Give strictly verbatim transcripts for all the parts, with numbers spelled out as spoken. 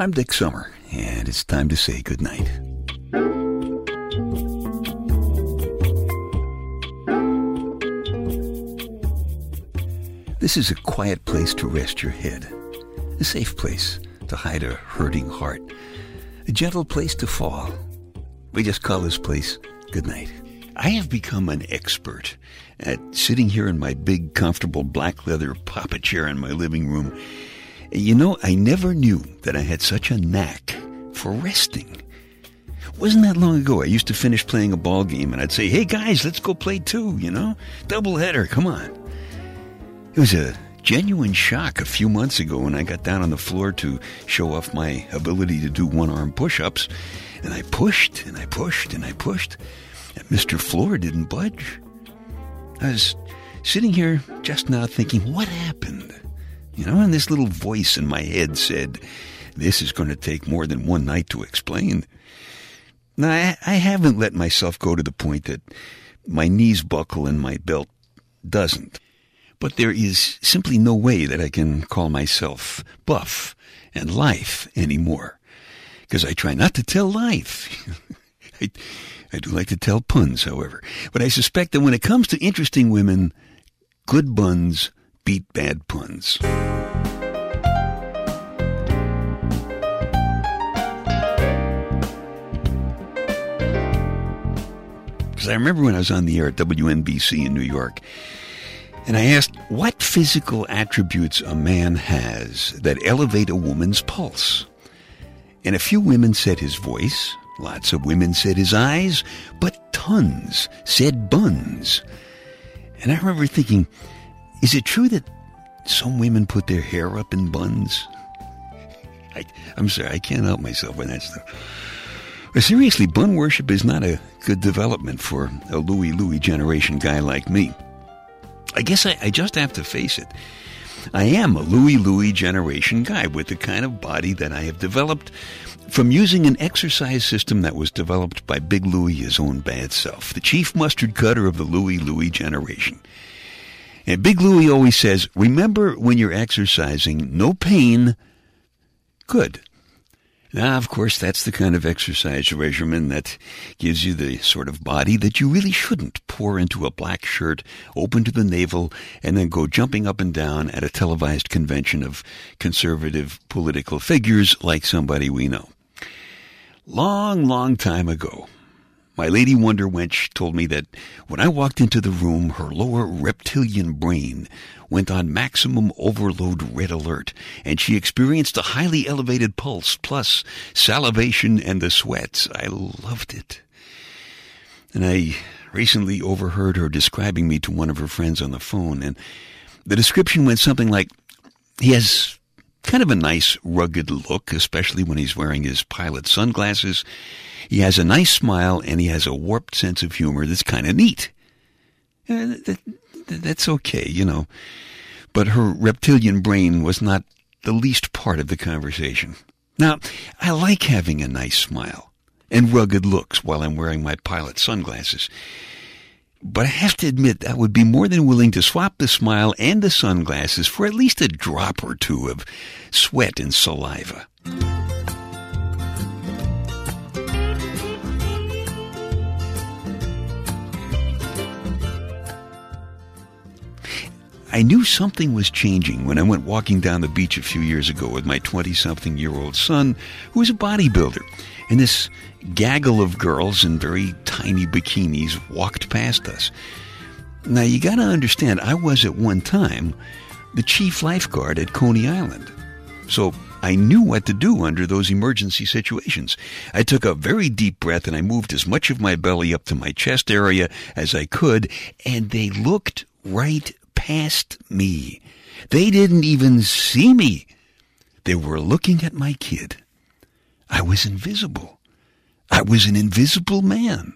I'm Dick Summer, and it's time to say goodnight. This is a quiet place to rest your head, a safe place to hide a hurting heart, a gentle place to fall. We just call this place goodnight. I have become an expert at sitting here in my big, comfortable black leather papa chair in my living room. You know, I never knew that I had such a knack for resting. Wasn't that long ago I used to finish playing a ball game and I'd say, hey guys, let's go play two, you know? Doubleheader, come on. It was a genuine shock a few months ago when I got down on the floor to show off my ability to do one-arm push-ups. And I pushed, and I pushed, and I pushed. And Mister Floor didn't budge. I was sitting here just now thinking, what happened? You know, and this little voice in my head said, this is going to take more than one night to explain. Now, I, I haven't let myself go to the point that my knees buckle and my belt doesn't. But there is simply no way that I can call myself buff and life anymore. Because I try not to tell life. I, I do like to tell puns, however. But I suspect that when it comes to interesting women, good buns beat bad puns. Because I remember when I was on the air at W N B C in New York, and I asked what physical attributes a man has that elevate a woman's pulse. And a few women said his voice, lots of women said his eyes, but tons said buns. And I remember thinking, is it true that some women put their hair up in buns? I, I'm sorry, I can't help myself with that stuff. But seriously, bun worship is not a good development for a Louie Louie generation guy like me. I guess I, I just have to face it. I am a Louie Louie generation guy with the kind of body that I have developed from using an exercise system that was developed by Big Louie, his own bad self, the chief mustard cutter of the Louie Louie generation. And Big Louie always says, remember when you're exercising, no pain, good. Now, of course, that's the kind of exercise regimen that gives you the sort of body that you really shouldn't pour into a black shirt, open to the navel, and then go jumping up and down at a televised convention of conservative political figures like somebody we know. Long, long time ago, my lady Wonder Wench told me that when I walked into the room, her lower reptilian brain went on maximum overload red alert, and she experienced a highly elevated pulse, plus salivation and the sweats. I loved it. And I recently overheard her describing me to one of her friends on the phone, and the description went something like, he has kind of a nice rugged look, especially when he's wearing his pilot sunglasses. He has a nice smile, and he has a warped sense of humor that's kind of neat. Uh, that, that's okay, you know. But her reptilian brain was not the least part of the conversation. Now, I like having a nice smile and rugged looks while I'm wearing my pilot sunglasses. But I have to admit, I would be more than willing to swap the smile and the sunglasses for at least a drop or two of sweat and saliva. I knew something was changing when I went walking down the beach a few years ago with my twenty-something-year-old son, who is a bodybuilder. And this gaggle of girls in very tiny bikinis walked past us. Now, you got to understand, I was at one time the chief lifeguard at Coney Island. So I knew what to do under those emergency situations. I took a very deep breath and I moved as much of my belly up to my chest area as I could, and they looked right past me. They didn't even see me. They were looking at my kid. I was invisible. I was an invisible man.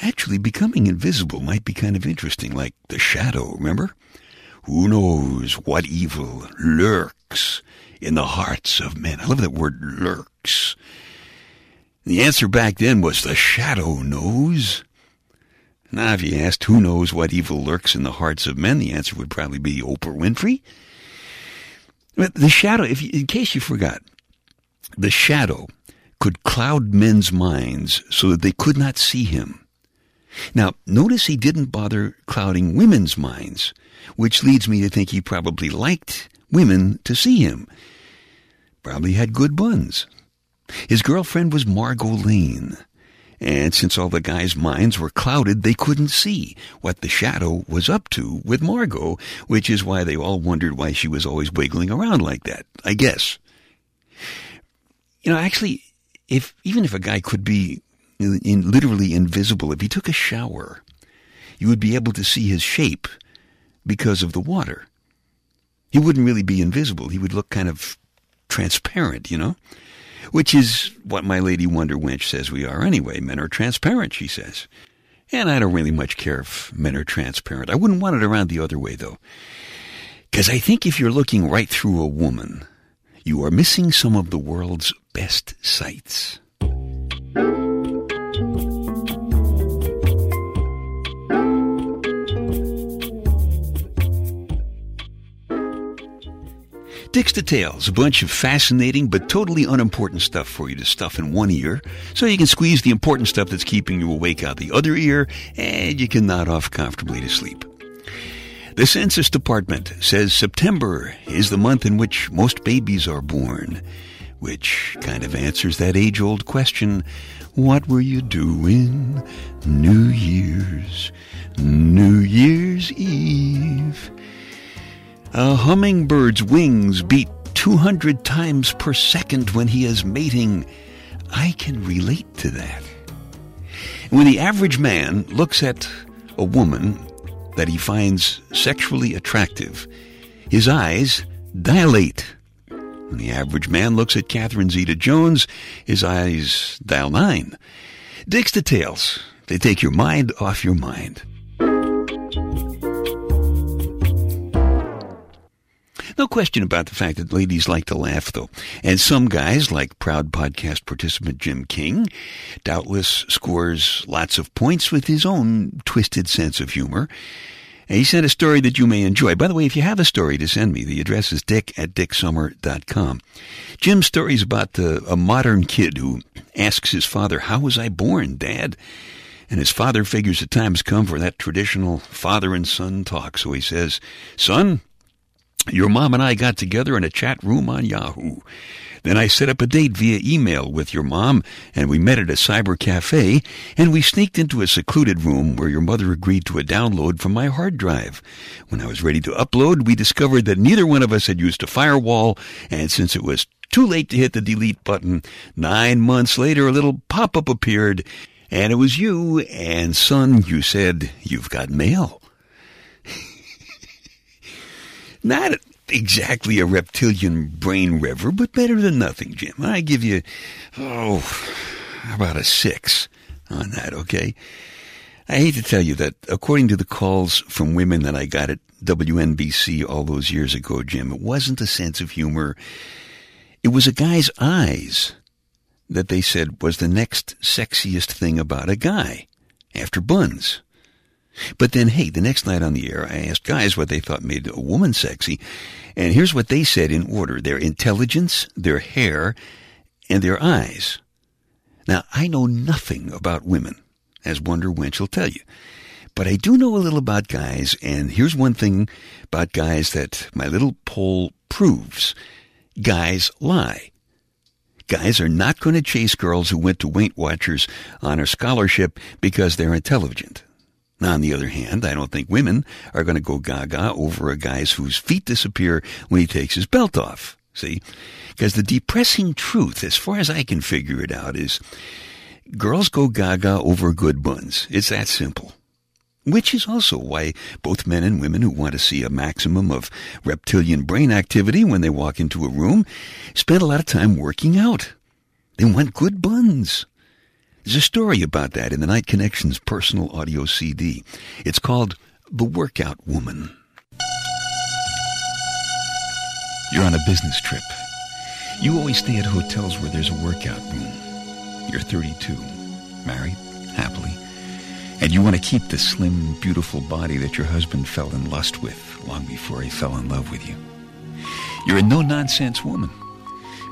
Actually, becoming invisible might be kind of interesting, like the shadow, remember? Who knows what evil lurks in the hearts of men? I love that word, lurks. The answer back then was the shadow knows. Now, if you asked who knows what evil lurks in the hearts of men, the answer would probably be Oprah Winfrey. But the shadow, if you, in case you forgot, The shadow could cloud men's minds so that they could not see him. Now, notice he didn't bother clouding women's minds, which leads me to think he probably liked women to see him. Probably had good buns. His girlfriend was Margot Lane, and since all the guys' minds were clouded, they couldn't see what the shadow was up to with Margot, which is why they all wondered why she was always wiggling around like that, I guess. You know, actually, if even if a guy could be in, in literally invisible, if he took a shower, you would be able to see his shape because of the water. He wouldn't really be invisible. He would look kind of transparent, you know? Which is what my lady Wonder Wench says we are anyway. Men are transparent, she says. And I don't really much care if men are transparent. I wouldn't want it around the other way, though. Because I think if you're looking right through a woman, you are missing some of the world's best sights. Dick's Details, a bunch of fascinating but totally unimportant stuff for you to stuff in one ear so you can squeeze the important stuff that's keeping you awake out the other ear and you can nod off comfortably to sleep. The Census Department says September is the month in which most babies are born, which kind of answers that age-old question, what were you doing New Year's, New Year's Eve? A hummingbird's wings beat two hundred times per second when he is mating. I can relate to that. When the average man looks at a woman that he finds sexually attractive, his eyes dilate. When the average man looks at Catherine Zeta-Jones, his eyes dial nine. Dick's Details. They take your mind off your mind. No question about the fact that ladies like to laugh, though. And some guys, like proud podcast participant Jim King, doubtless scores lots of points with his own twisted sense of humor. And he sent a story that you may enjoy. By the way, if you have a story to send me, the address is dick at dick summer dot com. Jim's story is about uh, a modern kid who asks his father, "How was I born, Dad?" And his father figures the time's come for that traditional father and son talk. So he says, "Son, your mom and I got together in a chat room on Yahoo. Then I set up a date via email with your mom, and we met at a cyber cafe, and we sneaked into a secluded room where your mother agreed to a download from my hard drive. When I was ready to upload, we discovered that neither one of us had used a firewall, and since it was too late to hit the delete button, nine months later a little pop-up appeared, and it was you, and son, you said, you've got mail." Not exactly a reptilian brain river, but better than nothing, Jim. I give you, oh, about a six on that, okay? I hate to tell you that according to the calls from women that I got at W N B C all those years ago, Jim, it wasn't a sense of humor. It was a guy's eyes that they said was the next sexiest thing about a guy after buns. But then, hey, the next night on the air, I asked guys what they thought made a woman sexy. And here's what they said in order: their intelligence, their hair, and their eyes. Now, I know nothing about women, as Wonder Wench will tell you. But I do know a little about guys, and here's one thing about guys that my little poll proves. Guys lie. Guys are not going to chase girls who went to Weight Watchers on a scholarship because they're intelligent. Now, on the other hand, I don't think women are going to go gaga over a guy whose feet disappear when he takes his belt off, see? Because the depressing truth, as far as I can figure it out, is girls go gaga over good buns. It's that simple. Which is also why both men and women who want to see a maximum of reptilian brain activity when they walk into a room spend a lot of time working out. They want good buns. There's a story about that in the Night Connections personal audio C D. It's called The Workout Woman. You're on a business trip. You always stay at hotels where there's a workout room. You're thirty-two, married, happily, and you want to keep the slim, beautiful body that your husband fell in lust with long before he fell in love with you. You're a no-nonsense woman,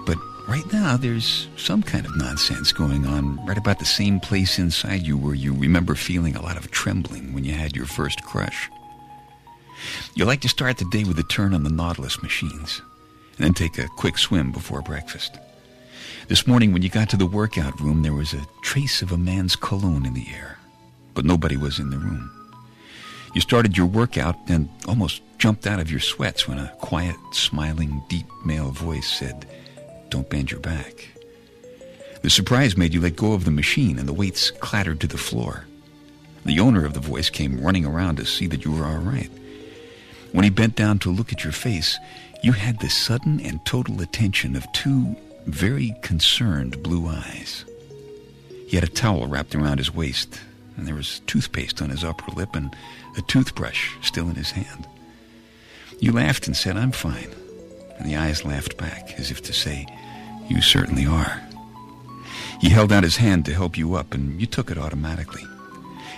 but Right now, there's some kind of nonsense going on right about the same place inside you where you remember feeling a lot of trembling when you had your first crush. You like to start the day with a turn on the Nautilus machines and then take a quick swim before breakfast. This morning when you got to the workout room, there was a trace of a man's cologne in the air, but nobody was in the room. You started your workout and almost jumped out of your sweats when a quiet, smiling, deep male voice said, "Don't bend your back." The surprise made you let go of the machine and the weights clattered to the floor. The owner of the voice came running around to see that you were all right. When he bent down to look at your face, you had the sudden and total attention of two very concerned blue eyes. He had a towel wrapped around his waist, and there was toothpaste on his upper lip and a toothbrush still in his hand. You laughed and said, "I'm fine." And the eyes laughed back, as if to say, "You certainly are." He held out his hand to help you up, and you took it automatically.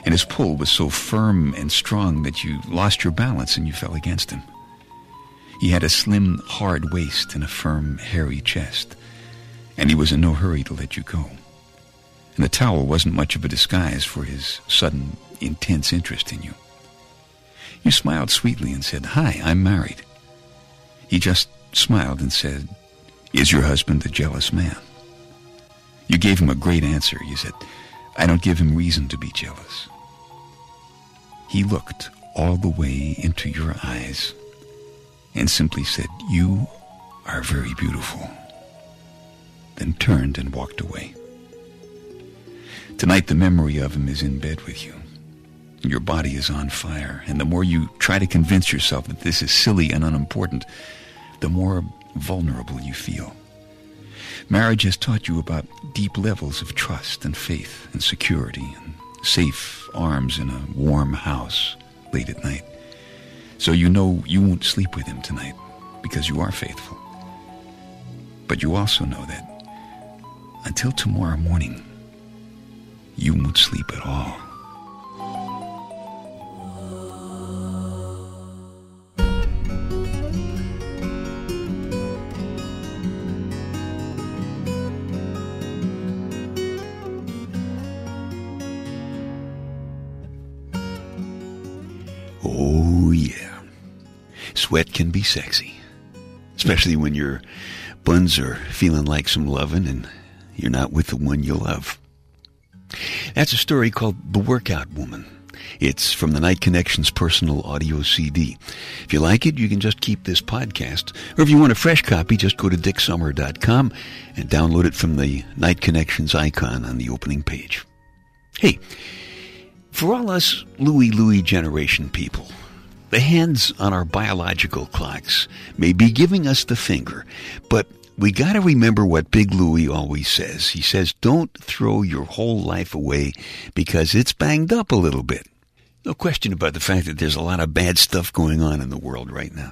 And his pull was so firm and strong that you lost your balance and you fell against him. He had a slim, hard waist and a firm, hairy chest, and he was in no hurry to let you go. And the towel wasn't much of a disguise for his sudden, intense interest in you. You smiled sweetly and said, "Hi, I'm married." He just smiled and said, "Is your husband a jealous man?" You gave him a great answer. You said, "I don't give him reason to be jealous." He looked all the way into your eyes and simply said, "You are very beautiful," then turned and walked away. Tonight the memory of him is in bed with you. Your body is on fire, and the more you try to convince yourself that this is silly and unimportant, the more vulnerable you feel. Marriage has taught you about deep levels of trust and faith and security and safe arms in a warm house late at night. So you know you won't sleep with him tonight because you are faithful. But you also know that until tomorrow morning, you won't sleep at all. Sweat can be sexy, especially when your buns are feeling like some lovin' and you're not with the one you love. That's a story called The Workout Woman. It's from the Night Connections personal audio C D. If you like it, you can just keep this podcast, or if you want a fresh copy, just go to Dick Summer dot com and download it from the Night Connections icon on the opening page. Hey, for all us Louie Louie generation people, the hands on our biological clocks may be giving us the finger, but we got to remember what Big Louie always says. He says, don't throw your whole life away because it's banged up a little bit. No question about the fact that there's a lot of bad stuff going on in the world right now.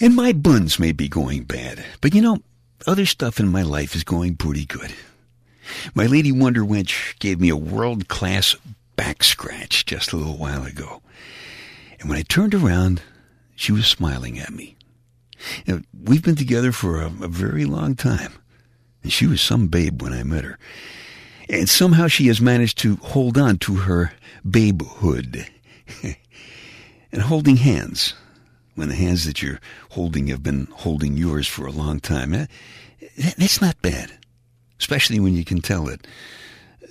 And my buns may be going bad, but you know, other stuff in my life is going pretty good. My lady Wonder Wench gave me a world-class back scratch just a little while ago. And when I turned around, she was smiling at me. You know, we've been together for a, a very long time, and she was some babe when I met her. And somehow she has managed to hold on to her babehood. And holding hands, when the hands that you're holding have been holding yours for a long time, that, that's not bad, especially when you can tell that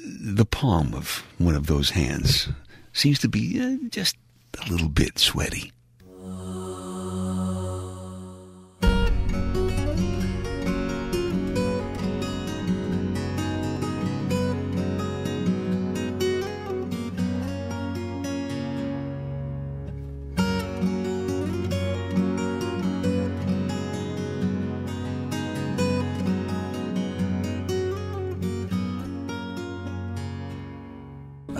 the palm of one of those hands seems to be uh, just a little bit sweaty.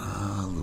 All the